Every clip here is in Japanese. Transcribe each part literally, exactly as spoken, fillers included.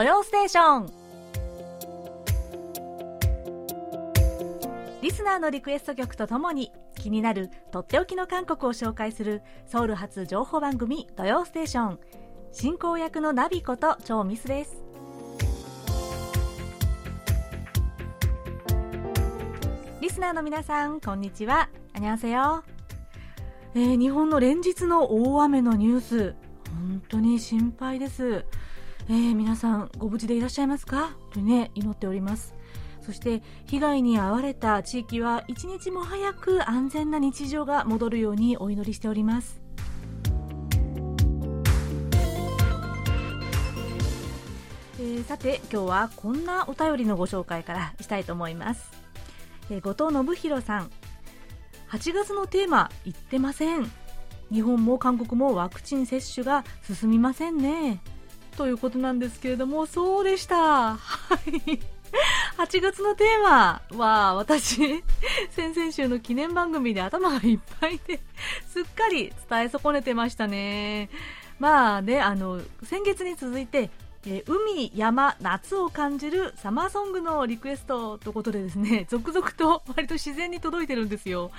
土曜ステーション」。リスナーのリクエスト曲とともに気になるとっておきの韓国を紹介するソウル発情報番組土曜ステーション、進行役のナビことチョウミスです。リスナーの皆さんこんにちは、アニョンセヨ。えー、日本の連日の大雨のニュース、本当に心配です。えー、皆さんご無事でいらっしゃいますかとね、祈っております。そして被害に遭われた地域は一日も早く安全な日常が戻るようにお祈りしております。えー、さて今日はこんなお便りのご紹介からしたいと思います。えー、後藤信弘さん、はちがつのテーマ言ってません。日本も韓国もワクチン接種が進みませんねということなんですけれども、そうでした。はいはちがつのテーマは私先々週の記念番組で頭がいっぱいですっかり伝え損ねてましたね。まあね、あの先月に続いて、えー、海、山、夏を感じるサマーソングのリクエストということでですね、続々と割と自然に届いてるんですよ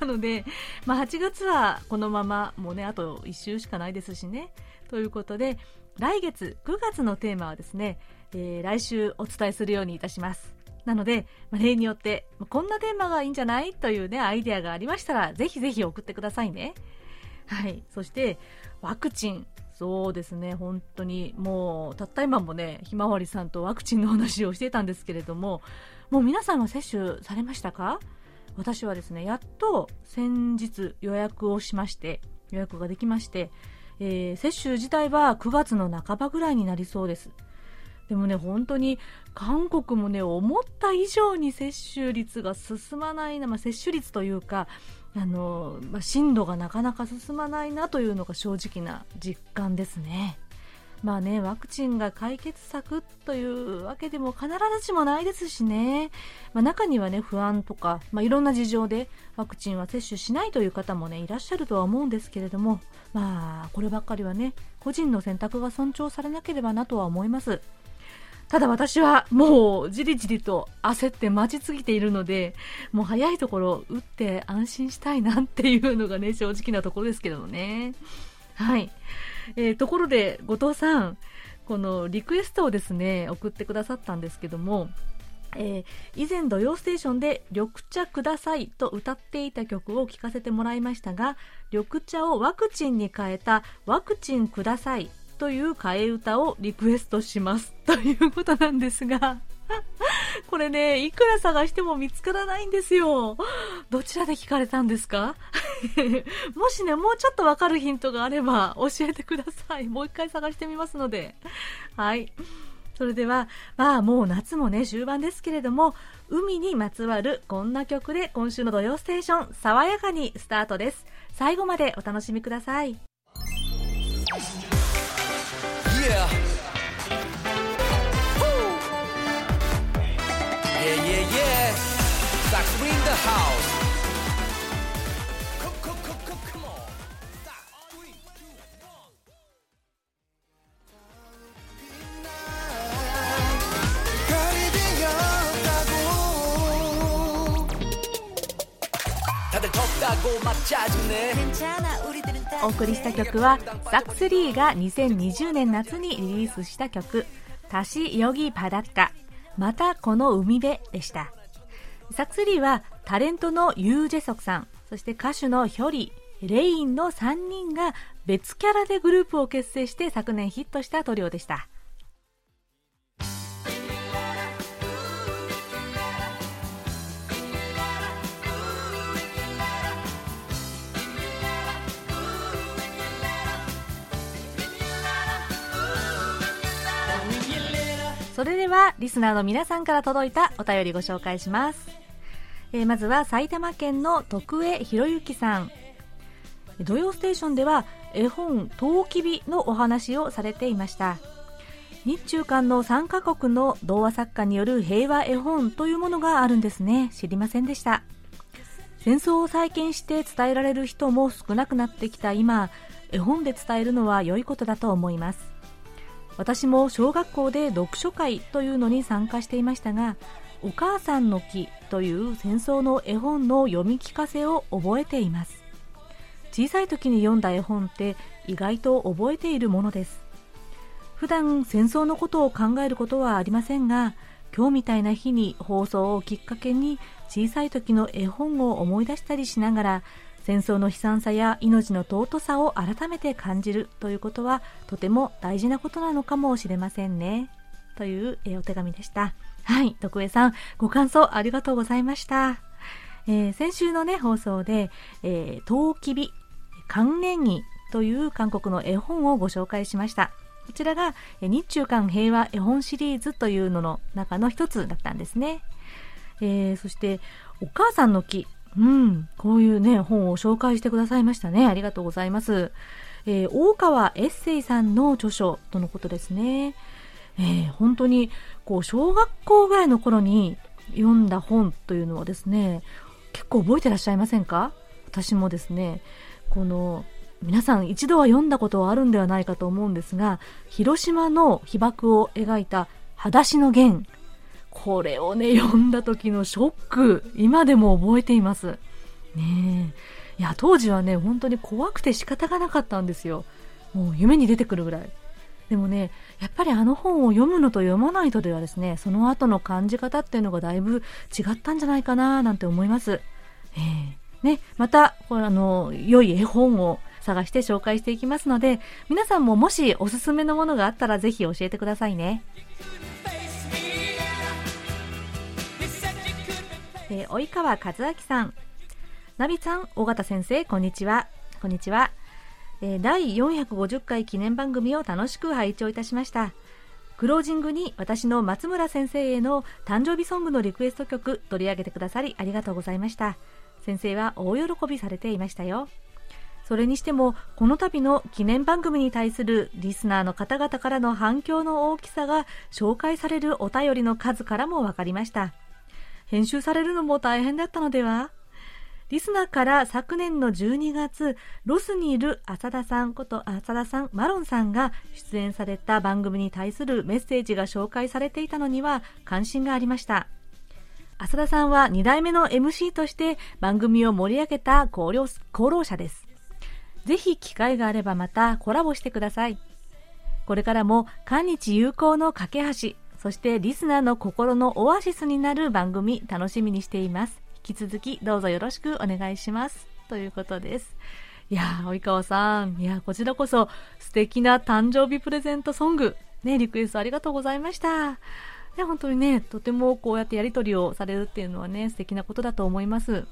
なので、まあ、はちがつはこのままもうねあといっしゅうしかないですしね、ということで来月くがつのテーマはですね、えー、来週お伝えするようにいたします。なので、まあ、例によってこんなテーマがいいんじゃないというねアイデアがありましたらぜひぜひ送ってくださいね。はい。そしてワクチン、そうですね、本当にもうたった今もねひまわりさんとワクチンの話をしてたんですけれども、もう皆さんは接種されましたか？私はですねやっと先日予約をしまして、予約ができまして、えー、接種自体はくがつの半ばぐらいになりそうです。でもね本当に韓国もね思った以上に接種率が進まないな、まあ、接種率というかあの、まあ、進度がなかなか進まないなというのが正直な実感ですね。まあね、ワクチンが解決策というわけでも必ずしもないですしね、まあ、中にはね不安とか、まあ、いろんな事情でワクチンは接種しないという方もねいらっしゃるとは思うんですけれども、まあこればっかりはね個人の選択が尊重されなければなとは思います。ただ私はもうじりじりと焦って待ちすぎているので、もう早いところ打って安心したいなっていうのがね正直なところですけどもね。はい、えー、ところで後藤さん、このリクエストをですね送ってくださったんですけども、えー、以前土曜ステーションで緑茶くださいと歌っていた曲を聴かせてもらいましたが、緑茶をワクチンに変えたワクチンくださいという替え歌をリクエストしますということなんですがこれねいくら探しても見つからないんですよ。どちらで聞かれたんですかもしねもうちょっと分かるヒントがあれば教えてください。もう一回探してみますので。はい、それでは、まあ、もう夏もね終盤ですけれども、海にまつわるこんな曲で今週の土曜ステーション爽やかにスタートです。最後までお楽しみください。Yeah. Woo. Yeah, yeah, yeah. Sax in the house. Come, come, come, come, come on. Three, two, one. 별이 되었다고. 다들 덥다고 막 짜증내. 괜찮아, 우리들.お送りした曲はサクスリーがにせんにじゅうねん夏にリリースした曲、タシヨギパダッカ、またこの海辺でした。サクスリーはタレントのユージェソクさん、そして歌手のヒョリ、レインのさんにんが別キャラでグループを結成して昨年ヒットしたトリオでした。それではリスナーの皆さんから届いたお便りご紹介します。えー、まずは埼玉県の徳江博之さん。土曜ステーションでは絵本トウキビのお話をされていました。日中韓のさんカ国の童話作家による平和絵本というものがあるんですね。知りませんでした。戦争を再建して伝えられる人も少なくなってきた今、絵本で伝えるのは良いことだと思います。私も小学校で読書会というのに参加していましたが、お母さんの木という戦争の絵本の読み聞かせを覚えています。小さい時に読んだ絵本って意外と覚えているものです。普段戦争のことを考えることはありませんが、今日みたいな日に放送をきっかけに小さい時の絵本を思い出したりしながら、戦争の悲惨さや命の尊さを改めて感じるということはとても大事なことなのかもしれませんね、というお手紙でした。はい、徳江さん、ご感想ありがとうございました。えー、先週の、ね、放送でトウキビ、韓年記という韓国の絵本をご紹介しました。こちらが日中韓平和絵本シリーズというのの中の一つだったんですね。えー、そしてお母さんの木、うん、こういう、ね、本を紹介してくださいましたね。ありがとうございます。えー、大川エッセイさんの著書とのことですね。えー、本当にこう小学校ぐらいの頃に読んだ本というのはですね、結構覚えてらっしゃいませんか？私もですね、この皆さん一度は読んだことはあるんではないかと思うんですが、広島の被爆を描いた裸足のゲン、これをね、読んだ時のショック、今でも覚えていますね。えいや、当時はね、本当に怖くて仕方がなかったんですよ。もう夢に出てくるぐらい。でもね、やっぱりあの本を読むのと読まないとではですね、その後の感じ方っていうのがだいぶ違ったんじゃないかななんて思います。えー、ね、またこれあの良い絵本を探して紹介していきますので、皆さんももしおすすめのものがあったらぜひ教えてくださいね。えー、及川和明さん、ナビさん、尾形先生、こんにちは。こんにちは。えー、だいよんひゃくごじゅっかい記念番組を楽しく拝聴いたしました。クロージングに私の松村先生への誕生日ソングのリクエスト曲取り上げてくださりありがとうございました。先生は大喜びされていましたよ。それにしてもこの度の記念番組に対するリスナーの方々からの反響の大きさが紹介されるお便りの数からも分かりました。編集されるのも大変だったのでは。リスナーから昨年のじゅうにがつ、ロスにいる浅田さんこと浅田さん、マロンさんが出演された番組に対するメッセージが紹介されていたのには関心がありました。浅田さんはにだいめの エムシー として番組を盛り上げた功労、功労者です。ぜひ機会があればまたコラボしてください。これからも韓日友好の架け橋、そしてリスナーの心のオアシスになる番組楽しみにしています。引き続きどうぞよろしくお願いします。ということです。いやー、及川さん、いやー、こちらこそ素敵な誕生日プレゼントソング、ね、リクエストありがとうございました。ね、本当にね、とてもこうやってやり取りをされるっていうのはね、素敵なことだと思います。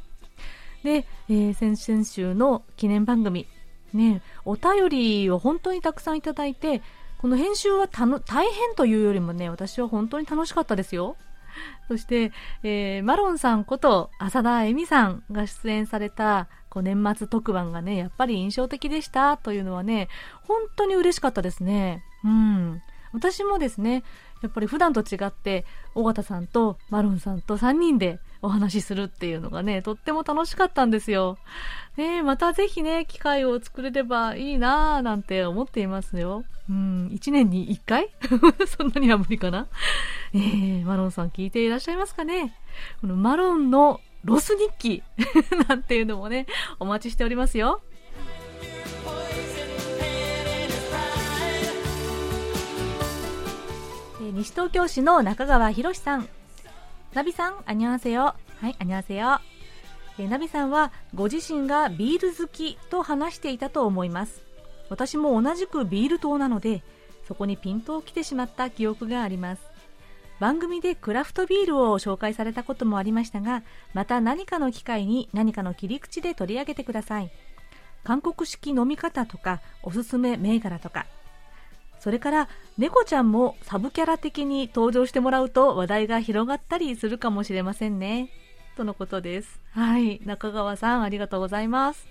で、えー、先々週の記念番組ね、お便りを本当にたくさんいただいて、この編集はたの大変というよりもね、私は本当に楽しかったですよ。そして、えー、マロンさんこと浅田恵美さんが出演されたこう年末特番がね、やっぱり印象的でしたというのはね、本当に嬉しかったですね。うん、私もですね、やっぱり普段と違って尾形さんとマロンさんとさんにんでお話しするっていうのがね、とっても楽しかったんですよ。ね、またぜひね、機会を作れればいいなぁなんて思っていますよ。うん、いちねんにいっかいそんなには無理かな。えー、マロンさん聞いていらっしゃいますかね。このマロンのロス日記なんていうのもね、お待ちしておりますよ。えー、西東京市の中川博さん、ナビさん、あにゃんせよ。はい、あにゃんせよ。えー、ナビさんはご自身がビール好きと話していたと思います。私も同じくビール党なので、そこにピントを来てしまった記憶があります。番組でクラフトビールを紹介されたこともありましたが、また何かの機会に何かの切り口で取り上げてください。韓国式飲み方とか、おすすめ銘柄とか。それから猫ちゃんもサブキャラ的に登場してもらうと話題が広がったりするかもしれませんね、とのことです。はい、中川さん、ありがとうございます。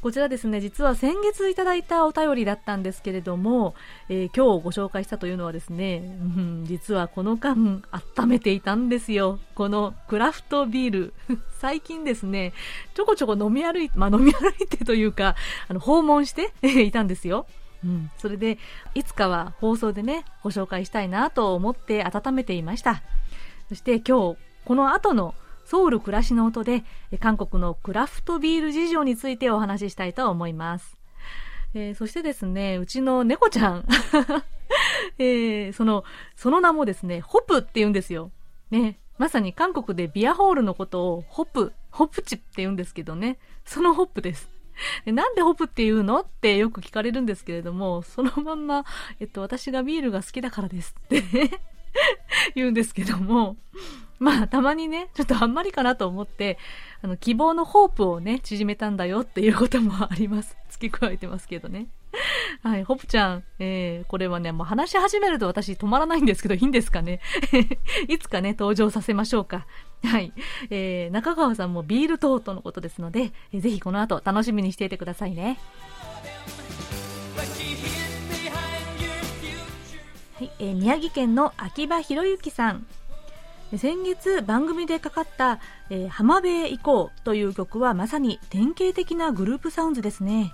こちらですね、実は先月いただいたお便りだったんですけれども、えー、今日ご紹介したというのはですね、うん、実はこの間温めていたんですよ、このクラフトビール最近ですね、ちょこちょこ飲み歩いて、まあ、飲み歩いてというか、あの訪問していたんですよ。うん、それでいつかは放送でねご紹介したいなと思って温めていました。そして今日この後のソウル暮らしの音で韓国のクラフトビール事情についてお話ししたいと思います。えー、そしてですねうちの猫ちゃん、えー、そのその名もですねホプって言うんですよね。まさに韓国でビアホールのことをホプホプチって言うんですけどね、そのホプです。でなんでホプって言うのってよく聞かれるんですけれども、そのまんま、えっと、私がビールが好きだからですって言うんですけども、まあたまにねちょっとあんまりかなと思ってあの希望のホープをね縮めたんだよっていうこともあります。付け加えてますけどね。はい、ホプちゃん、えー、これはねもう話し始めると私止まらないんですけどいいんですかねいつかね登場させましょうか。はい、えー、中川さんもビール党とのことですので、えー、ぜひこの後楽しみにしていてくださいね。はい、えー、宮城県の秋葉博之さん、先月番組でかかった、えー、浜辺へ行こうという曲はまさに典型的なグループサウンズですね。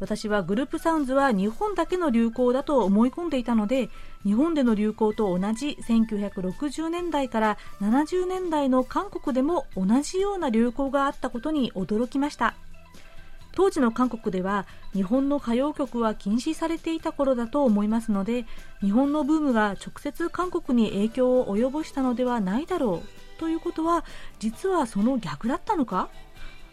私はグループサウンズは日本だけの流行だと思い込んでいたので、日本での流行と同じせんきゅうひゃくろくじゅうねんだいからななじゅうねんだいの韓国でも同じような流行があったことに驚きました。当時の韓国では日本の歌謡曲は禁止されていた頃だと思いますので、日本のブームが直接韓国に影響を及ぼしたのではないだろうということは、実はその逆だったのか、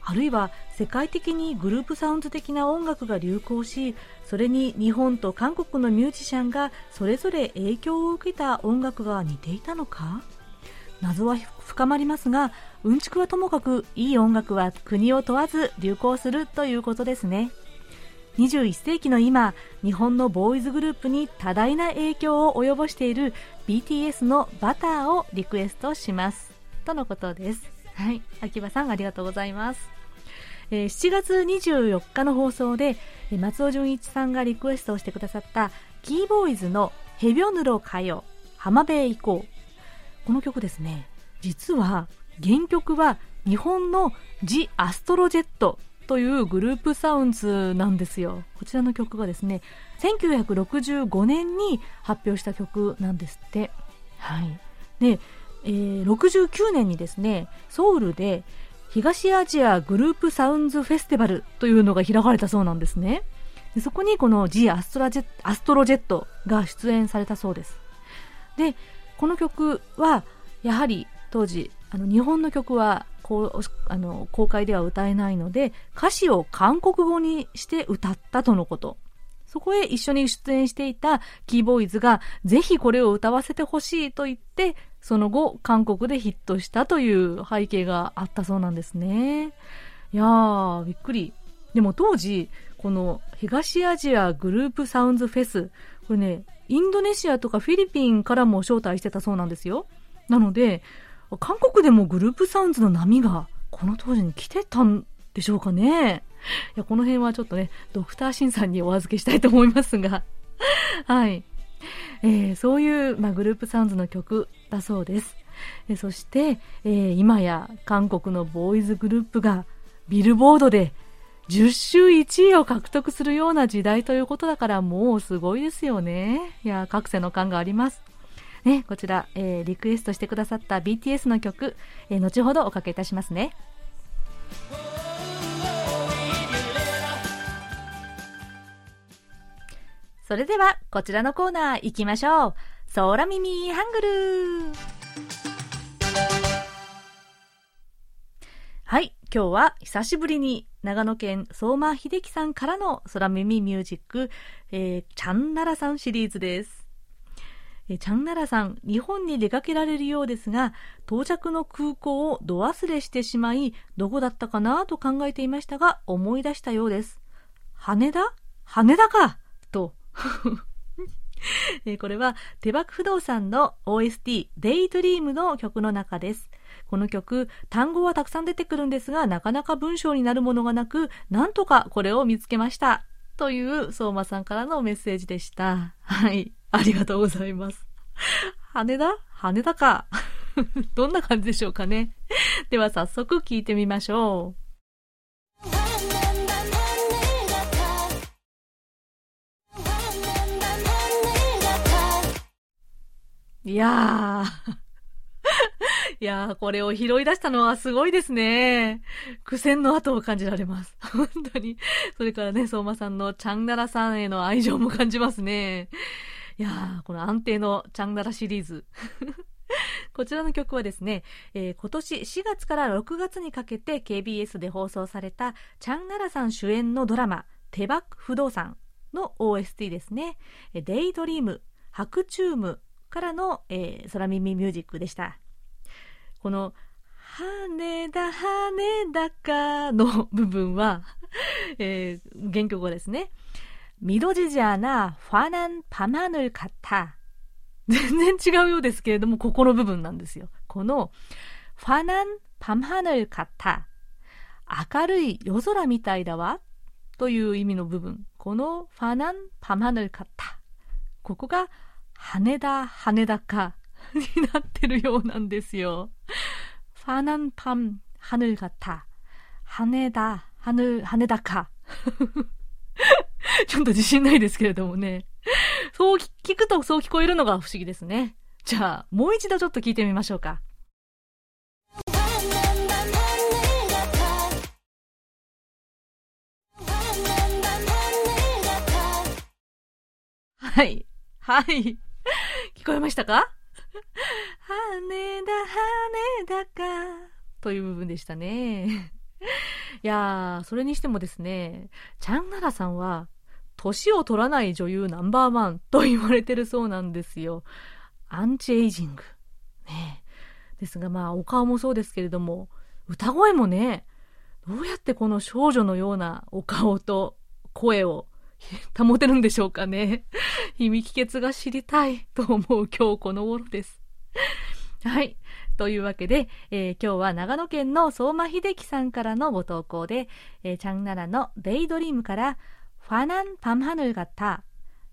あるいは世界的にグループサウンズ的な音楽が流行し、それに日本と韓国のミュージシャンがそれぞれ影響を受けた音楽が似ていたのか、謎は深まりますが、うんちくはともかくいい音楽は国を問わず流行するということですね。にじゅういっせいきの今、日本のボーイズグループに多大な影響を及ぼしている ビーティーエス のバターをリクエストしますとのことです。はい、秋葉さんありがとうございます。えー、しちがつにじゅうよっかの放送で松尾純一さんがリクエストをしてくださったキーボーイズのヘビョヌロカヨ浜辺へ行こう、この曲ですね。実は原曲は日本のジ・アストロジェットというグループサウンズなんですよ。こちらの曲がですねせんきゅうひゃくろくじゅうごねんに発表した曲なんですって。はい、で、えー、ろくじゅうきゅうねんにですねソウルで東アジアグループサウンズフェスティバルというのが開かれたそうなんですね。でそこにこの G アストラジェアストロジェットが出演されたそうです。でこの曲はやはり当時あの日本の曲はこうあの公開では歌えないので、歌詞を韓国語にして歌ったとのこと。そこへ一緒に出演していたキーボーイズがぜひこれを歌わせてほしいと言って、その後韓国でヒットしたという背景があったそうなんですね。いやーびっくり。でも当時この東アジアグループサウンズフェス、これねインドネシアとかフィリピンからも招待してたそうなんですよ。なので韓国でもグループサウンズの波がこの当時に来てたんでしょうかね。いやこの辺はちょっとねドクターシンさんにお預けしたいと思いますがはい、えー、そういう、まあ、グループサウンズの曲だそうです。えそして、えー、今や韓国のボーイズグループがビルボードでじゅっしゅういちいを獲得するような時代ということだから、もうすごいですよね。いや各世の感がありますね。こちら、えー、リクエストしてくださった ビーティーエス の曲、えー、後ほどおかけいたしますね。それではこちらのコーナー行きましょう。空耳ハングル。はい、今日は久しぶりに長野県相馬秀樹さんからの空耳ミュージック、えー、チャンナラさんシリーズです。えチャンナラさん、日本に出かけられるようですが、到着の空港をど忘れしてしまい、どこだったかなと考えていましたが、思い出したようです。羽田？羽田かとこれは手爆不動産の オーエスティー デイドリームの曲の中です。この曲、単語はたくさん出てくるんですが、なかなか文章になるものがなく、なんとかこれを見つけましたという相馬さんからのメッセージでした。はい、ありがとうございます。羽田？羽田かどんな感じでしょうかね。では早速聞いてみましょう。いやーいやー、これを拾い出したのはすごいですね。苦戦の跡を感じられます。本当に。それからね、相馬さんのチャンダラさんへの愛情も感じますね。いやー、この安定のチャンダラシリーズ。こちらの曲はですね、えー、今年しがつからろくがつにかけて ケービーエス で放送されたチャンダラさん主演のドラマ、テバック不動産の オーエスティー ですね。デイドリーム、白チュームからの、えー、空耳ミュージックでした。この羽田羽田かの部分は、えー、原曲語ですね。緑じゃなファナンパマヌルカタ、全然違うようですけれども、ここの部分なんですよ。このファナンパマヌルカタ、明るい夜空みたいだわという意味の部分、このファナンパマヌルカタ、ここが羽田羽田かになってるようなんですよ。ファナンパンハヌルガタ、羽田ハヌ羽田かちょっと自信ないですけれどもね、そう聞くとそう聞こえるのが不思議ですね。じゃあもう一度ちょっと聞いてみましょうか。はいはい聞こえましたか？羽田羽田かという部分でしたね。いやー、それにしてもですね、チャンナラさんは年を取らない女優ナンバーワンと言われてるそうなんですよ。アンチエイジング、ね、ですが、まあお顔もそうですけれども、歌声もね、どうやってこの少女のようなお顔と声を保てるんでしょうかね。秘密秘訣が知りたいと思う今日この頃ですはい。というわけで、えー、今日は長野県の相馬秀樹さんからのご投稿で、えー、チャンナラのデイドリームからファナンパムハヌルガタ、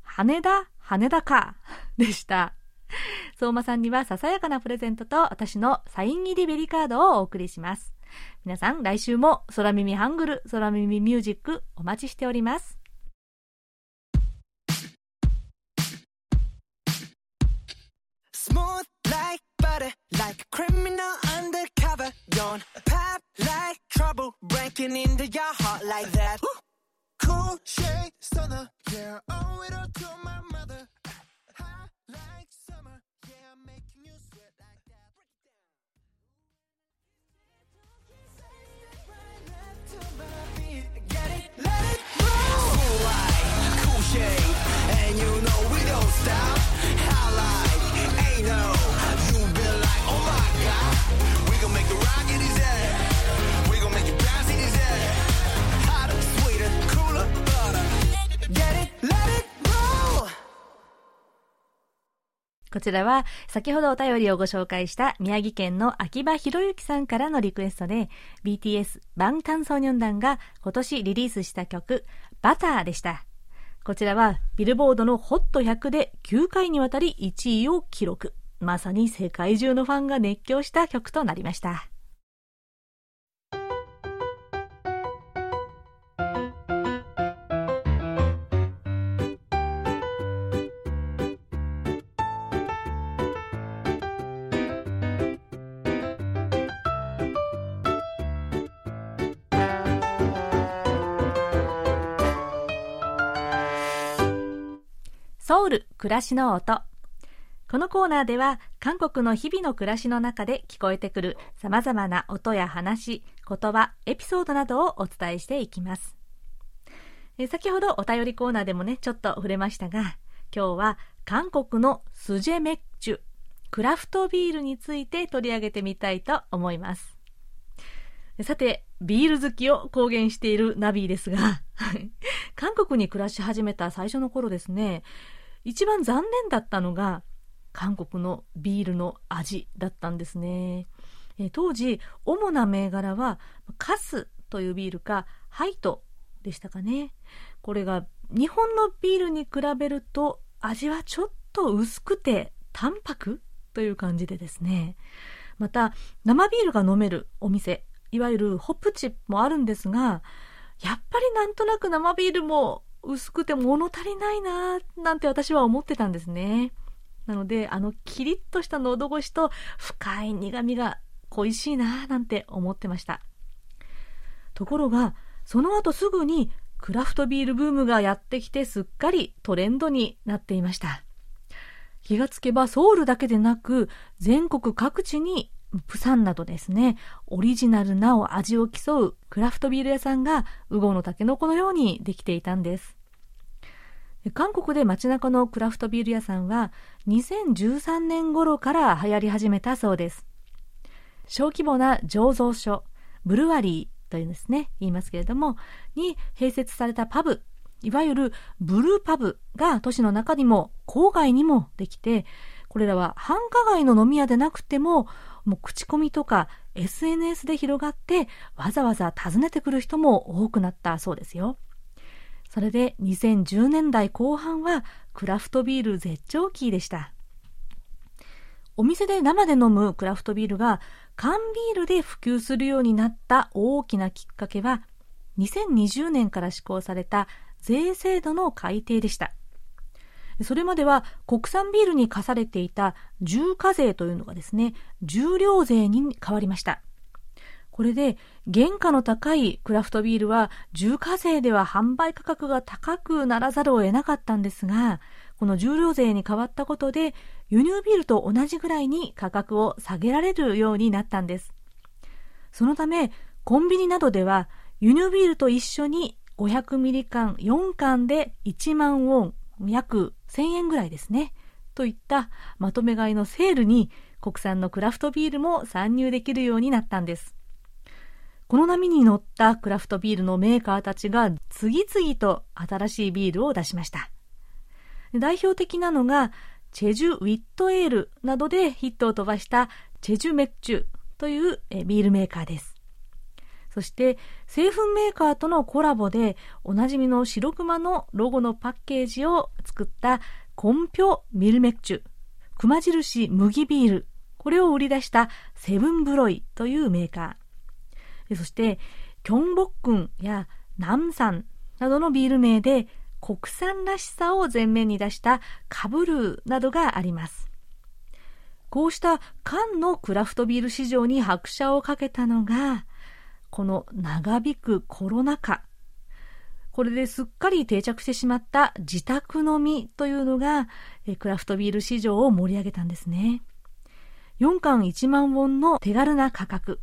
羽田羽田かでした。相馬さんにはささやかなプレゼントと私のサイン入りベリカードをお送りします。皆さん来週も空耳ハングル、空耳ミュージックお待ちしております。Smooth like butter, like a criminal undercover. Don't pop like trouble, breaking into your heart like that. Woo! Cool shade stunner, yeah, owe it all to my mother. High like summer, yeah, making you sweat like that. Break it down. Right up to my beat, get it, let it roll. Smooth like cool shade, and you know we don't stop. High like.No, you been like, oh my God, we gon' make the rocket is that, we gon' make it bounce it is that, hotter, sweeter, cooler, butter, get it, let it roll. こちらは先ほどお便りをご紹介した宮城県の秋葉博之さんからのリクエストで ビーティーエス バンタンソニョンダンが今年リリースした曲バターでした。こちらはビルボードのホットひゃくできゅうかいにわたりいちいを記録。まさに世界中のファンが熱狂した曲となりました。ソウル暮らしの音。このコーナーでは韓国の日々の暮らしの中で聞こえてくるさまざまな音や話、言葉、エピソードなどをお伝えしていきます。え先ほどお便りコーナーでもねちょっと触れましたが、今日は韓国のスジェメッチュ、クラフトビールについて取り上げてみたいと思います。さて、ビール好きを公言しているナビーですが韓国に暮らし始めた最初の頃ですね、一番残念だったのが韓国のビールの味だったんですね。え当時主な銘柄はカスというビールかハイトでしたかね。これが日本のビールに比べると味はちょっと薄くて淡白という感じでですね、また生ビールが飲めるお店、いわゆるホップチップもあるんですが、やっぱりなんとなく生ビールも薄くて物足りないななんて私は思ってたんですね。なので、あのキリッとした喉越しと深い苦みが恋しいなぁなんて思ってました。ところがその後すぐにクラフトビールブームがやってきて、すっかりトレンドになっていました。気がつけばソウルだけでなく全国各地にプサンなどですね、オリジナルなお味を競うクラフトビール屋さんがウゴのタケノコのようにできていたんです。韓国で街中のクラフトビール屋さんはにせんじゅうさんねん頃から流行り始めたそうです。小規模な醸造所、ブルワリーというんですね、言いますけれどもに併設されたパブ、いわゆるブルーパブが都市の中にも郊外にもできて、これらは繁華街の飲み屋でなくても、もう口コミとか エスエヌエス で広がってわざわざ訪ねてくる人も多くなったそうですよ。それでにせんじゅうねんだいこう半はクラフトビール絶頂期でした。お店で生で飲むクラフトビールが缶ビールで普及するようになった大きなきっかけは、にせんにじゅうねんから施行された税制度の改定でした。それまでは国産ビールに課されていた重課税というのがですね、重量税に変わりました。これで原価の高いクラフトビールは重課税では販売価格が高くならざるを得なかったんですが、この重量税に変わったことで輸入ビールと同じぐらいに価格を下げられるようになったんです。そのためコンビニなどでは輸入ビールと一緒にごひゃくミリ缶よん缶でいちまんウォン、約せんえんぐらいですね、といったまとめ買いのセールに国産のクラフトビールも参入できるようになったんです。この波に乗ったクラフトビールのメーカーたちが次々と新しいビールを出しました。代表的なのがチェジュウィットエールなどでヒットを飛ばしたチェジュメッチュというビールメーカーです。そして製粉メーカーとのコラボでおなじみの白熊のロゴのパッケージを作ったコンピョミルメッチュ、熊印麦ビール、これを売り出したセブンブロイというメーカー、そしてキョンボックンやナムサンなどのビール名で国産らしさを前面に出したカブルーなどがあります。こうした缶のクラフトビール市場に拍車をかけたのがこの長引くコロナ禍、これですっかり定着してしまった自宅飲みというのがクラフトビール市場を盛り上げたんですね。よんかんいちまんウォンの手軽な価格、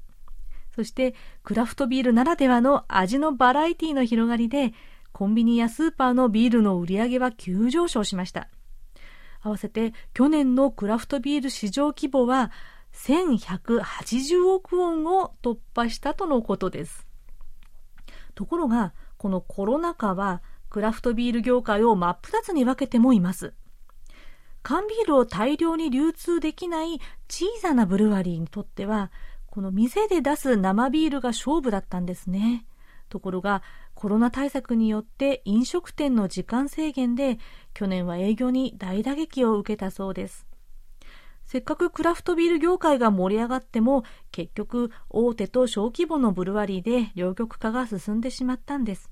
そしてクラフトビールならではの味のバラエティの広がりでコンビニやスーパーのビールの売り上げは急上昇しました。合わせて去年のクラフトビール市場規模はせんひゃくはちじゅうおくウォンを突破したとのことです。ところがこのコロナ禍はクラフトビール業界を真っ二つに分けてもいます。缶ビールを大量に流通できない小さなブルワリーにとってはこの店で出す生ビールが勝負だったんですね。ところがコロナ対策によって飲食店の時間制限で去年は営業に大打撃を受けたそうです。せっかくクラフトビール業界が盛り上がっても結局大手と小規模のブルワリーで両極化が進んでしまったんです。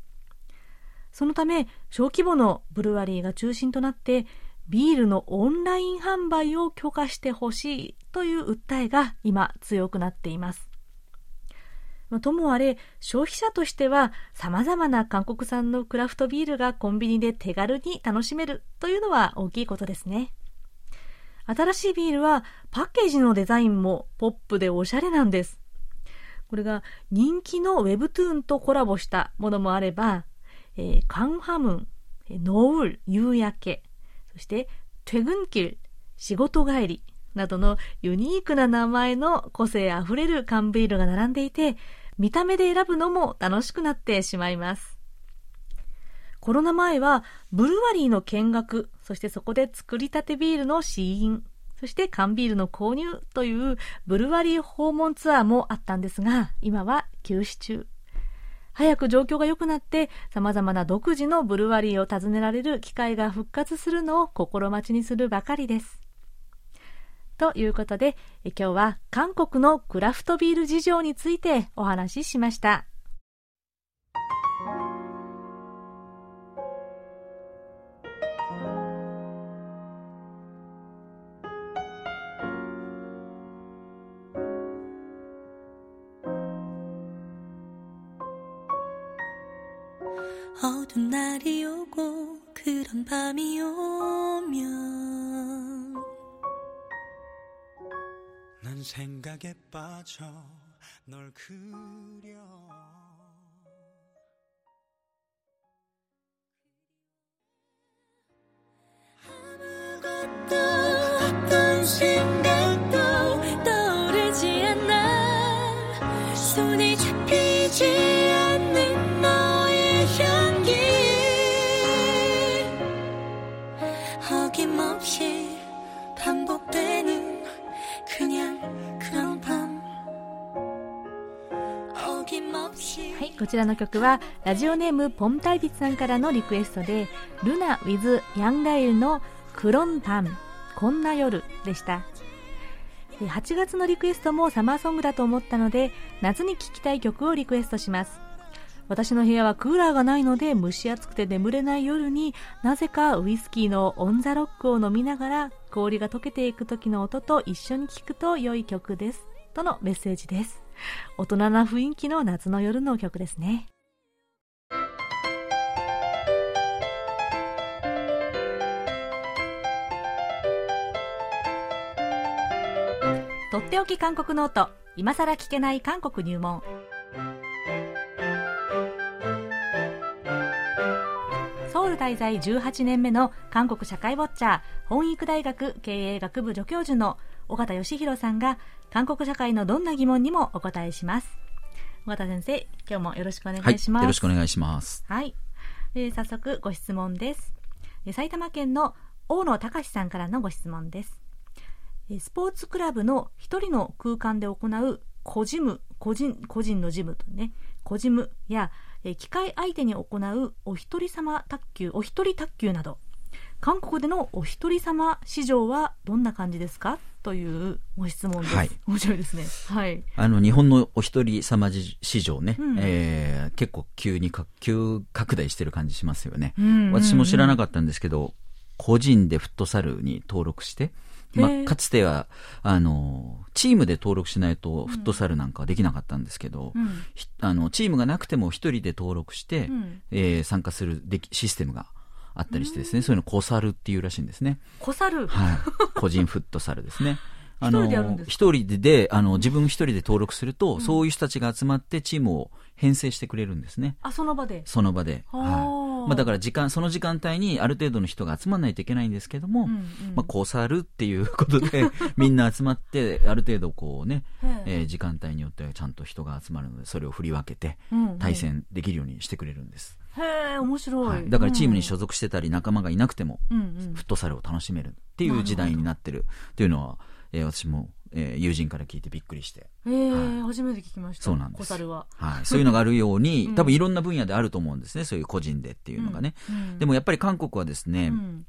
そのため小規模のブルワリーが中心となってビールのオンライン販売を許可してほしいという訴えが今強くなっています。ともあれ消費者としては様々な韓国産のクラフトビールがコンビニで手軽に楽しめるというのは大きいことですね。新しいビールはパッケージのデザインもポップでおしゃれなんです。これが人気のウェブトゥーンとコラボしたものもあれば、えー、カンハムン、ノウル、夕焼け、そしてテグンキル、仕事帰りなどのユニークな名前の個性あふれる缶ビールが並んでいて、見た目で選ぶのも楽しくなってしまいます。コロナ前はブルワリーの見学、そしてそこで作りたてビールの試飲、そして缶ビールの購入というブルワリー訪問ツアーもあったんですが、今は休止中。早く状況が良くなって様々な独自のブルワリーを訪ねられる機会が復活するのを心待ちにするばかりです。ということで今日は韓国のクラフトビール事情についてお話ししました。 어두운 날이 오고 그런 밤이 오면 난 생각에 빠져 널 그려. 생각도 떠오르지 않아 손이 잡히지 않는 너의 향기 어김없이 반복되는 그냥 그런 밤 어김없이 はい、こちらの曲はラジオネームポンタイビツさんからのリクエストでルナ with ヤンガイルのクロンパンこんな夜でした。はちがつのリクエストもサマーソングだと思ったので夏に聴きたい曲をリクエストします。私の部屋はクーラーがないので蒸し暑くて眠れない夜になぜかウイスキーのオンザロックを飲みながら氷が溶けていく時の音と一緒に聴くと良い曲ですとのメッセージです。大人な雰囲気の夏の夜の曲ですね。とっておき韓国ノート、今さら聞けない韓国入門。ソウル滞在じゅうはちねんめの韓国社会ウォッチャー本育大学経営学部助教授の尾形義弘さんが韓国社会のどんな疑問にもお答えします。尾形先生、今日もよろしくお願いします。はい、よろしくお願いします。はい、えー、早速ご質問です。埼玉県の大野隆さんからのご質問です。スポーツクラブの一人の空間で行う個ジム、個人、個人のジムとね、個ジムや機械相手に行うお一人様卓球、お一人卓球など、韓国でのお一人様市場はどんな感じですかというご質問です。はい、面白いですね。はい。あの日本のお一人様市場ね、うんえー、結構急に急拡大してる感じしますよね、うんうんうん。私も知らなかったんですけど、個人でフットサルに登録して。まあ、かつてはあのチームで登録しないとフットサルなんかはできなかったんですけど、うん、あのチームがなくても一人で登録して、うんえー、参加するできシステムがあったりしてですね、うん、そういうのコサルっていうらしいんですね。コサル、はい、個人フットサルですね。あの一人でやるんですか？一人で、であの自分一人で登録すると、うん、そういう人たちが集まってチームを編成してくれるんですね。あ、その場でその場ではいまあ、だから時間その時間帯にある程度の人が集まらないといけないんですけども、うんうんまあ、こうさるっていうことでみんな集まってある程度こうね、えー、時間帯によってはちゃんと人が集まるのでそれを振り分けて対戦できるようにしてくれるんです、うんうん、へー面白い、はい、だからチームに所属してたり仲間がいなくても、うんうん、フットサルを楽しめるっていう時代になってるっていうのは、えー、私もえー、友人から聞いてびっくりして、えーはい、初めて聞きました。そうなんです。コサルは、はい、そういうのがあるように、うん、多分いろんな分野であると思うんですね。そういう個人でっていうのがね、うんうん、でもやっぱり韓国はですね、うん、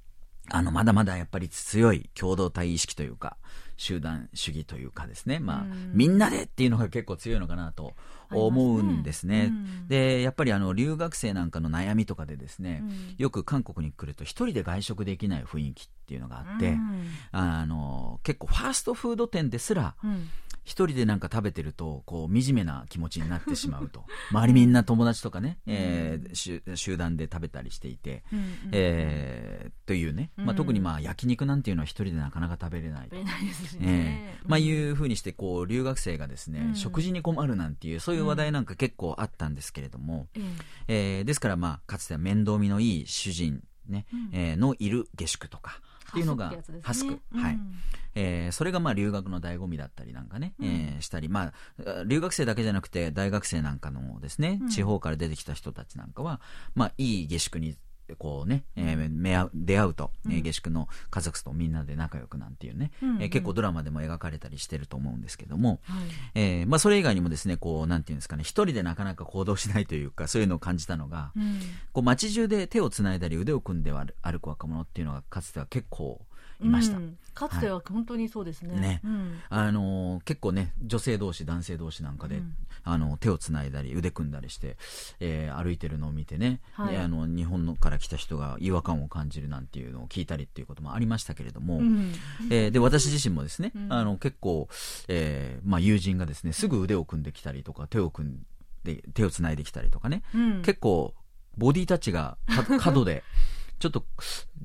あのまだまだやっぱり強い共同体意識というか集団主義というかですね、まあうん、みんなでっていうのが結構強いのかなと思うんですね。うん、でやっぱりあの留学生なんかの悩みとかでですね、うん、よく韓国に来ると一人で外食できない雰囲気っていうのがあって、うん、あの結構ファーストフード店ですら、うん、一人でなんか食べてるとこう惨めな気持ちになってしまうと周りみんな友達とかね、うんえー、集団で食べたりしていて、うんうんえー、というね、まあ、特にまあ焼肉なんていうのは一人でなかなか食べれないと、うんえーまあ、いうふうにしてこう留学生がですね、うん、食事に困るなんていうそういう話題なんか結構あったんですけれども、うんえー、ですからまあかつては面倒見のいい主人、ねうんえー、のいる下宿とかっていうのがハスク、はいうんえー、それがまあ留学の醍醐味だったりなんかね、うんえー、したり、まあ、留学生だけじゃなくて大学生なんかのですね、うん、地方から出てきた人たちなんかは、まあ、いい下宿にこうね、えー、出会うと、うん、下宿の家族とみんなで仲良くなんていうね、うんうんえー、結構ドラマでも描かれたりしてると思うんですけども、はいえーまあ、それ以外にもですねこうなんていうんですかね一人でなかなか行動しないというかそういうのを感じたのが、うん、こう街中で手をつないだり腕を組んで歩く若者っていうのがかつては結構いました、うん、かつては本当にそうですね、はいねうん、あの結構ね女性同士男性同士なんかで、うん、あの手をつないだり腕組んだりして、えー、歩いてるのを見てね、はい、であの日本から来た人が違和感を感じるなんていうのを聞いたりっていうこともありましたけれども、うんえー、で私自身もですね、うん、あの結構、えーまあ、友人がですねすぐ腕を組んできたりとか手を組んで手をつないできたりとかね、うん、結構ボディタッチが角でちょっと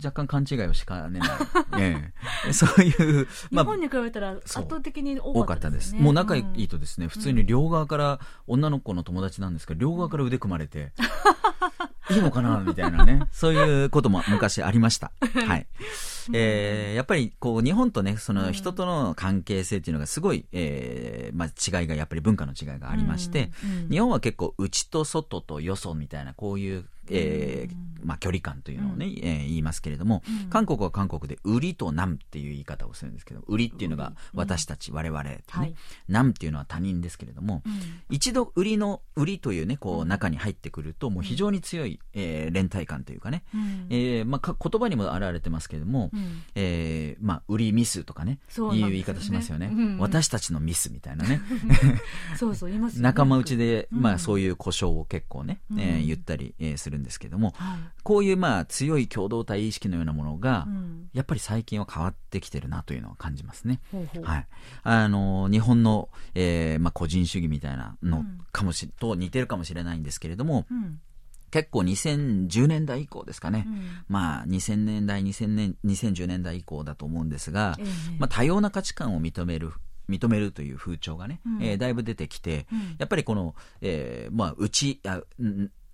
若干勘違いをしかねない、ね、そういう、まあ、日本に比べたら圧倒的に多かったですね。多かったです。もう仲いいとですね、うん、普通に両側から女の子の友達なんですけど両側から腕組まれて、うん、いいのかなみたいなねそういうことも昔ありましたはい、えー、やっぱりこう日本とねその人との関係性っていうのがすごい、えーまあ、違いがやっぱり文化の違いがありまして、うんうん、日本は結構内と外とよそみたいなこういうえーまあ、距離感というのをね、うんえー、言いますけれども、うん、韓国は韓国で売りとなんっていう言い方をするんですけど、売りっていうのが私たち、うん、我々とね、はい、なんっていうのは他人ですけれども、うん、一度売りの売りというねこう中に入ってくるともう非常に強い、うんえー、連帯感というかね、うんえーまあ、言葉にも表れてますけれども、うんえーまあ、売りミスとかねいう言い方しますよね、うん、私たちのミスみたいなねそうそう言いますよね。仲間内で、うんまあ、そういう故障を結構ね、うんえー、言ったり、えー、するんですけども、はい、こういうまあ強い共同体意識のようなものが、うん、やっぱり最近は変わってきてるなというのを感じますね。ほうほう、はい、あの日本の、えーまあ、個人主義みたいなのかもし、うん、と似てるかもしれないんですけれども、うん結構にせんじゅうねんだい以降ですかね、うんまあ、にせんねんだい、にせんねん、にせんじゅうねんだい以降だと思うんですが、えーまあ、多様な価値観を認める認めるという風潮がね、うんえー、だいぶ出てきて、うん、やっぱりこの、えーまあ、うちあ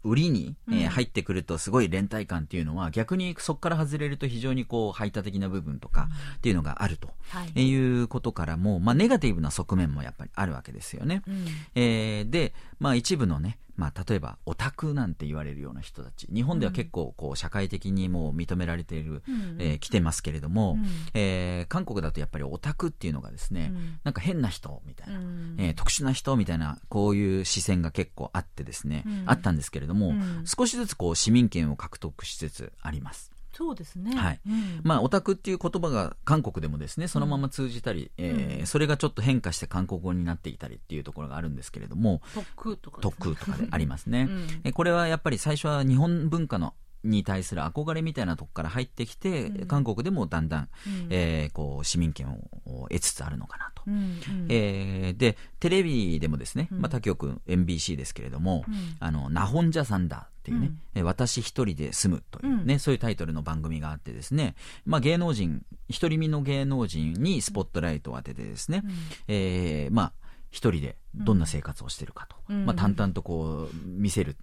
売りに、えー、入ってくるとすごい連帯感っていうのは、うん、逆にそこから外れると非常にこう排他的な部分とかっていうのがあると、うん、いうことからも、まあ、ネガティブな側面もやっぱりあるわけですよね、うんえー、で、まあ、一部のね、まあ、例えばオタクなんて言われるような人たち日本では結構こう社会的にもう認められている、うんえー、来てますけれども、うんえー、韓国だとやっぱりオタクっていうのがですね、うん、なんか変な人みたいな、うんえー、特殊な人みたいなこういう視線が結構あってですね、うん、あったんですけれどももう少しずつこう市民権を獲得しつつあります。そうですね、はいうんまあ、オタクっていう言葉が韓国でもですねそのまま通じたり、うんえーうん、それがちょっと変化して韓国語になっていたりっていうところがあるんですけれども特とかですね、特とかでありますね、うん、これはやっぱり最初は日本文化のに対する憧れみたいなとこから入ってきて、うん、韓国でもだんだん、うんえー、こう市民権を得つつあるのかなと、うんうんえー、でテレビでもですね、うんまあ、他局 エムビーシー ですけれども、うん、あのナホンジャさんだっていうね、うん、私一人で住むというね、うん、そういうタイトルの番組があってですね、まあ、芸能人一人身の芸能人にスポットライトを当ててですね、うんえー、まあ一人でどんな生活をしてるかと、うんまあ、淡々とこう見せる、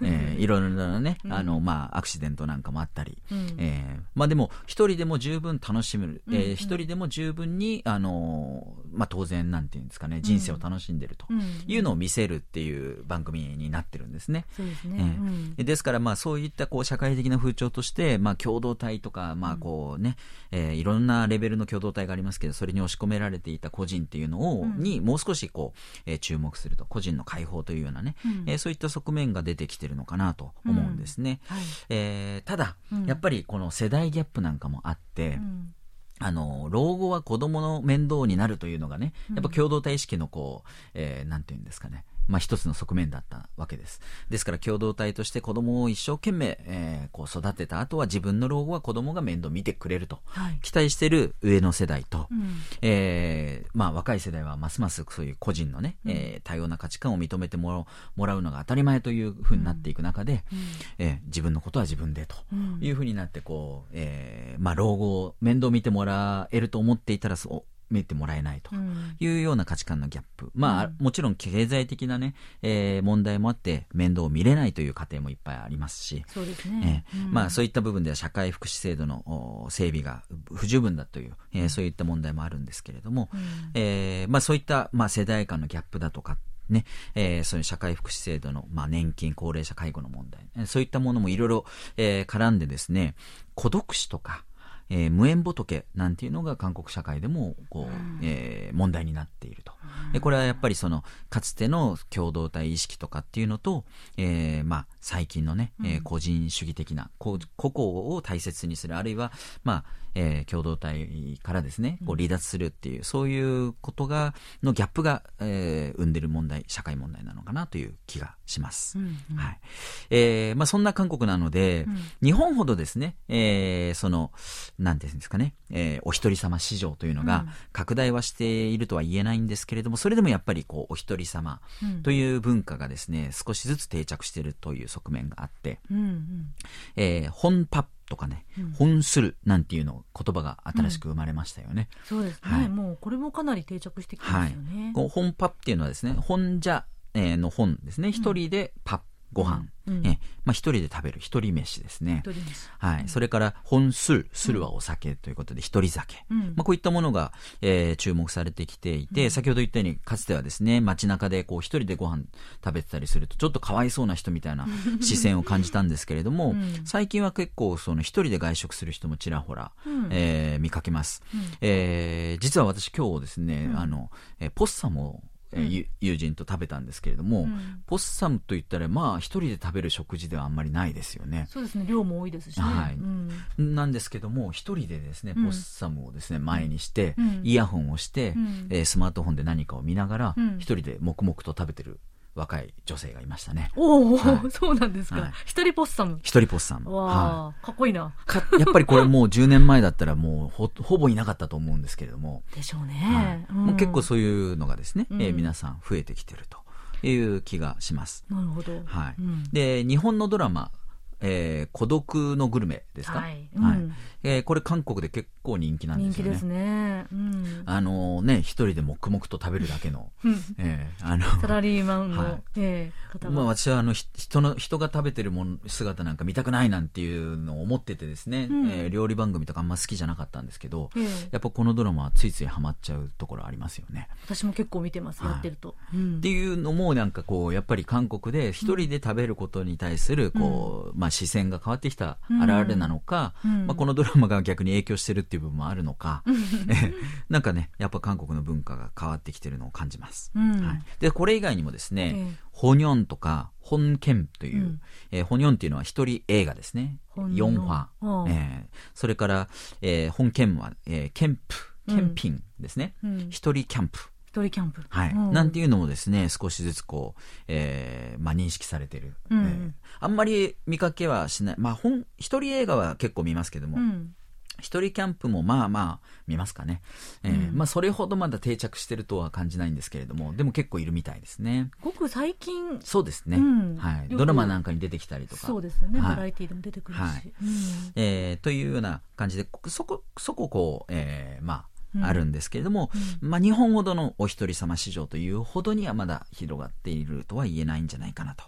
うんえー、いろいろなね、うんあのまあ、アクシデントなんかもあったり、うんえーまあ、でも一人でも十分楽しめる、うんえー、一人でも十分に、あのーまあ、当然なんていうんですかね人生を楽しんでるというのを見せるっていう番組になってるんですね。ですからまあそういったこう社会的な風潮として、まあ、共同体とか、まあこうねえー、いろんなレベルの共同体がありますけどそれに押し込められていた個人っていうのを、うん、にもう少しこう、えー、注目すると個人の解放というようなね、うんえー、そういった側面が出てきてるのかなと思うんですね、うんはいえー、ただ、うん、やっぱりこの世代ギャップなんかもあって、うんあの老後は子供の面倒になるというのがねやっぱ共同体意識のこう、えー、なんていうんですかねまあ、一つの側面だったわけです。ですから共同体として子供を一生懸命、えー、こう育てた後は自分の老後は子供が面倒見てくれると、はい、期待している上の世代と、うんえーまあ、若い世代はますますそういう個人のね、うんえー、多様な価値観を認めても ら, もらうのが当たり前というふうになっていく中で、うんえー、自分のことは自分でというふうになってこう、えーまあ、老後を面倒見てもらえると思っていたらそう見てもらえないというような価値観のギャップ、まあ、うん、もちろん経済的な、ねえー、問題もあって面倒を見れないという家庭もいっぱいありますし、そうですね、えーうんまあ、そういった部分では社会福祉制度の整備が不十分だという、えー、そういった問題もあるんですけれども、うんえーまあ、そういった、まあ、世代間のギャップだとかねえー、そういう社会福祉制度の、まあ、年金高齢者介護の問題そういったものもいろいろ絡んでですね孤独死とかえー、無縁仏なんていうのが韓国社会でもこう、うんえー、問題になっていると、うん、でこれはやっぱりそのかつての共同体意識とかっていうのと、えーまあ、最近のね、うんえー、個人主義的な個々を大切にするあるいは、まあえー、共同体からですねこう離脱するっていう、うん、そういうことがのギャップが、えー、生んでる問題社会問題なのかなという気がします、うんうんはいえーまあ、そんな韓国なので、うん、日本ほどですね、えー、そのなんていうんですかね、えー、お一人様市場というのが拡大はしているとは言えないんですけれども、それでもやっぱりこうお一人様という文化がですね、うん、少しずつ定着しているという側面があって、うんうんえー、本パッとかね、うん、本するなんていうの言葉が新しく生まれましたよね、うん、そうですね、はい、もうこれもかなり定着してきてますよね、はい、こう本パっていうのはですね、本じゃの本ですね、一人でパッご飯、うんえまあ、一人で食べる一人飯ですね、一人飯、はい、それから本するするはお酒ということで、うん、一人酒、うんまあ、こういったものが、えー、注目されてきていて、うん、先ほど言ったようにかつてはですね、街中でこう一人でご飯食べてたりするとちょっとかわいそうな人みたいな視線を感じたんですけれども、うん、最近は結構その一人で外食する人もちらほら、うんえー、見かけます、うんえー、実は私今日ですね、うん、あのポッサムをうん、友人と食べたんですけれども、うん、ポッサムといったらまあ一人で食べる食事ではあんまりないですよね。そうですね、量も多いですしね、はいうん、なんですけども一人でですねポッサムをですね前にして、うん、イヤホンをして、うんえー、スマートフォンで何かを見ながら一、うん、人で黙々と食べてる若い女性がいましたね。おお、はい、そうなんですか、はい、一人ポッサム一人ポッサムわ、はい、かっこいいなかやっぱりこれもうじゅうねんまえだったらもう ほ, ほぼいなかったと思うんですけれどもでしょうね、はいうん、もう結構そういうのがですね、えー、皆さん増えてきてるという気がします、うん、なるほど、はいうん、で日本のドラマえー、孤独のグルメですか、はいうんはいえー、これ韓国で結構人気なんですよね。人気ですね、うん、あのね一人で黙々と食べるだけの、えー、あのサラリーマンの、はいえー、方が、まあ、私はあの 人の、人が食べてるもの姿なんか見たくないなんていうのを思っててですね、うんえー、料理番組とかあんま好きじゃなかったんですけど、うん、やっぱこのドラマはついついハマっちゃうところありますよね。私も結構見てます、はい、やってると、うん、っていうのもなんかこうやっぱり韓国で一人で食べることに対するこう、うんまあ視線が変わってきた表れなのか、うんまあ、このドラマが逆に影響してるっていう部分もあるのか、うん、なんかねやっぱ韓国の文化が変わってきてるのを感じます、うんはい、でこれ以外にもですね、えー、ホニョンとかホンケンという、うんえー、ホニョンっていうのは一人映画ですね、ヨンファ、えー、それから、えー、ホンケンは、えー、キャンプキャンピングですね、うん、一人キャンプ一人キャンプ、はい、なんていうのもですね少しずつこう、えーまあ、認識されてる、うんえー、あんまり見かけはしない、まあ、本一人映画は結構見ますけども、うん、一人キャンプもまあまあ見ますかね、えーうんまあ、それほどまだ定着してるとは感じないんですけれどもでも結構いるみたいですね。ごく最近そうですね、うんはい、ドラマなんかに出てきたりとかそうですよね、はい、バラエティでも出てくるし、はいうんえー、というような感じでそこそここう、えー、まああるんですけれども、うんまあ、日本ほどのお一人様市場というほどにはまだ広がっているとは言えないんじゃないかなと、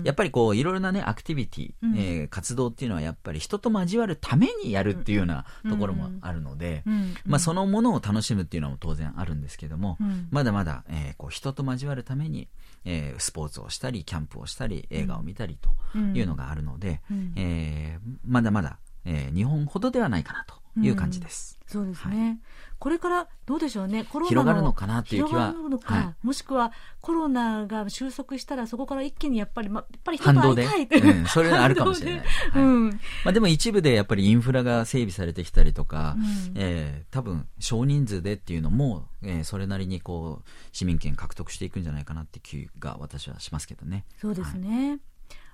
うん、やっぱりこういろいろなねアクティビティ、うんえー、活動っていうのはやっぱり人と交わるためにやるっていうようなところもあるので、うんうんまあ、そのものを楽しむっていうのも当然あるんですけども、うん、まだまだ、えー、こう人と交わるために、えー、スポーツをしたりキャンプをしたり映画を見たりというのがあるので、うんうんえー、まだまだ、えー、日本ほどではないかなという感じです、うん、そうですね、はい、これからどうでしょうねコロナ広がるのかなっていう気は、はい、もしくはコロナが収束したらそこから一気にやっぱり、ま、やっぱり人が反動で、うん、それはあるかもしれない、はいうんまあ、でも一部でやっぱりインフラが整備されてきたりとか、うんえー、多分少人数でっていうのも、えー、それなりにこう市民権獲得していくんじゃないかなって気が私はしますけどね。そうですね、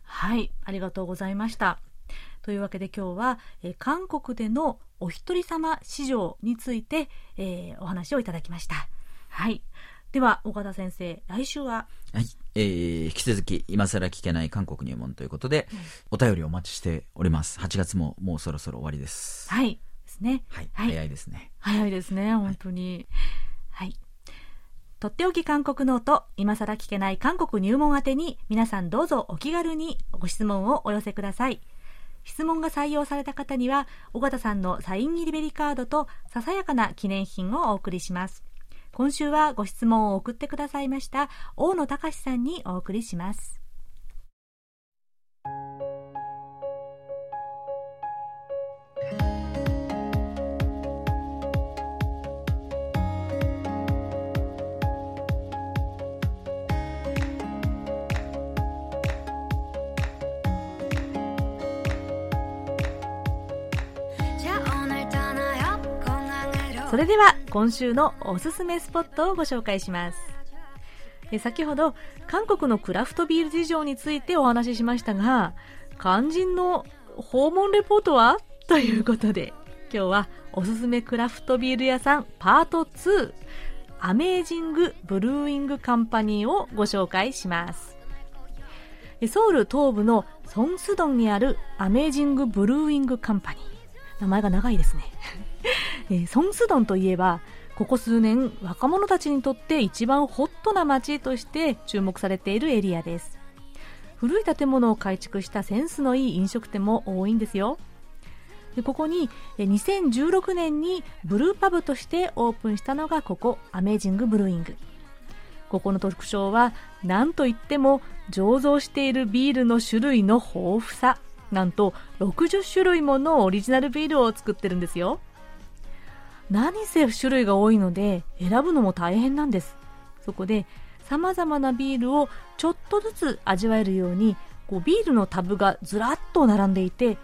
はい、はい、ありがとうございました。というわけで今日は、えー、韓国でのお一人様市場について、えー、お話をいただきました。はい。では緒方先生、来週は、はいえー、引き続き今更聞けない韓国入門ということで、うん、お便りお待ちしております。はちがつももうそろそろ終わりです。はいですね。はい、はい、早いですね。早いですね本当に。はい。はい、とっておき韓国ノート今更聞けない韓国入門宛てに皆さんどうぞお気軽にご質問をお寄せください。質問が採用された方には緒方さんのサイン入りベリカードとささやかな記念品をお送りします。今週はご質問を送ってくださいました大野隆さんにお送りします。それでは今週のおすすめスポットをご紹介します。え先ほど韓国のクラフトビール事情についてお話ししましたが、肝心の訪問レポートはということで、今日はおすすめクラフトビール屋さんパートツー、アメージングブルーイングカンパニーをご紹介します。ソウル東部のソンスドンにあるアメージングブルーイングカンパニー、名前が長いですねえソンスドンといえば、ここ数年若者たちにとって一番ホットな街として注目されているエリアです。古い建物を改築したセンスのいい飲食店も多いんですよ。でここににせんじゅうろくねんにブルーパブとしてオープンしたのがここアメージングブルーイング。ここの特徴はなんといっても醸造しているビールの種類の豊富さ。なんとろくじゅっしゅるいものオリジナルビールを作ってるんですよ。何せ種類が多いので選ぶのも大変なんです。そこでさまざまなビールをちょっとずつ味わえるように、こうビールのタブがずらっと並んでいて、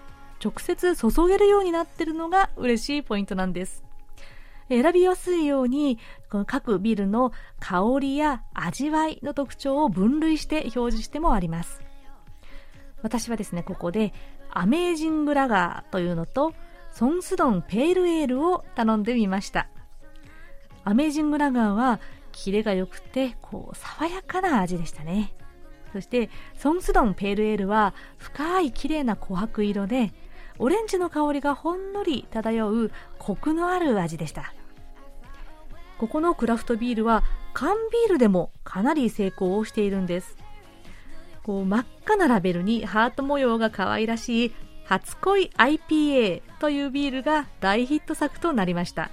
直接注げるようになってるのが嬉しいポイントなんです。選びやすいようにこの各ビールの香りや味わいの特徴を分類して表示してもあります。私はですね、ここでアメージングラガーというのとソンスドンペールエールを頼んでみました。アメージングラガーはキレが良くてこう爽やかな味でしたね。そしてソンスドンペールエールは深い綺麗な琥珀色で、オレンジの香りがほんのり漂うコクのある味でした。ここのクラフトビールは缶ビールでもかなり成功をしているんです。こう真っ赤なラベルにハート模様が可愛らしい初恋 アイピーエー というビールが大ヒット作となりました。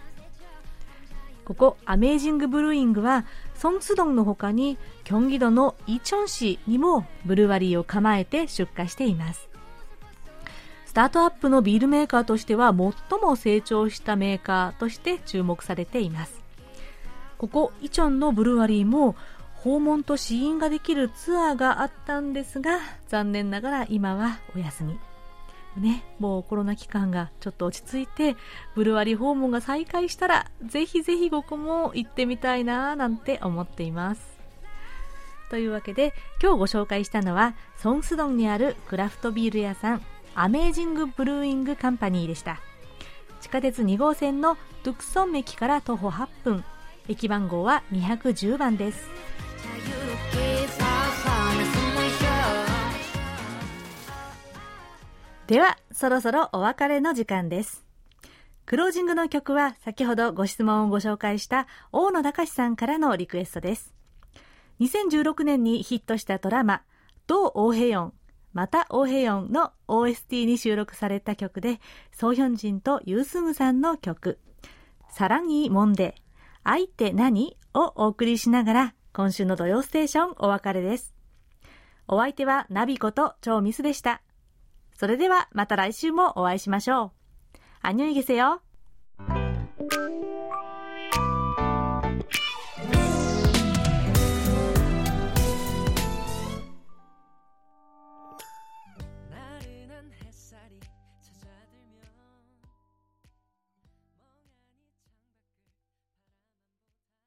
ここアメージングブルーイングはソンスドンの他にキョンギドのイチョン市にもブルワリーを構えて出荷しています。スタートアップのビールメーカーとしては最も成長したメーカーとして注目されています。ここイチョンのブルワリーも訪問と試飲ができるツアーがあったんですが、残念ながら今はお休み、ね、もうコロナ期間がちょっと落ち着いてブルワリー訪問が再開したら、ぜひぜひここも行ってみたいななんて思っています。というわけで今日ご紹介したのはソンスドンにあるクラフトビール屋さんアメージングブルーイングカンパニーでした。地下鉄にごうせんのドゥクソン駅から徒歩はっぷん、駅番号はにひゃくじゅうばんです。ではそろそろお別れの時間です。クロージングの曲は先ほどご質問をご紹介した大野隆さんからのリクエストです。にせんじゅうろくねんにヒットしたドラマどうオヘヨンまたオヘヨンの オーエスティー に収録された曲で、ソヒョンジンとユースグさんの曲サラギモンデ愛って何をお送りしながら、今週の土曜ステーションお別れです。お相手はナビことチョウミスでした。それではまた来週もお会いしましょう。안녕히 계세요。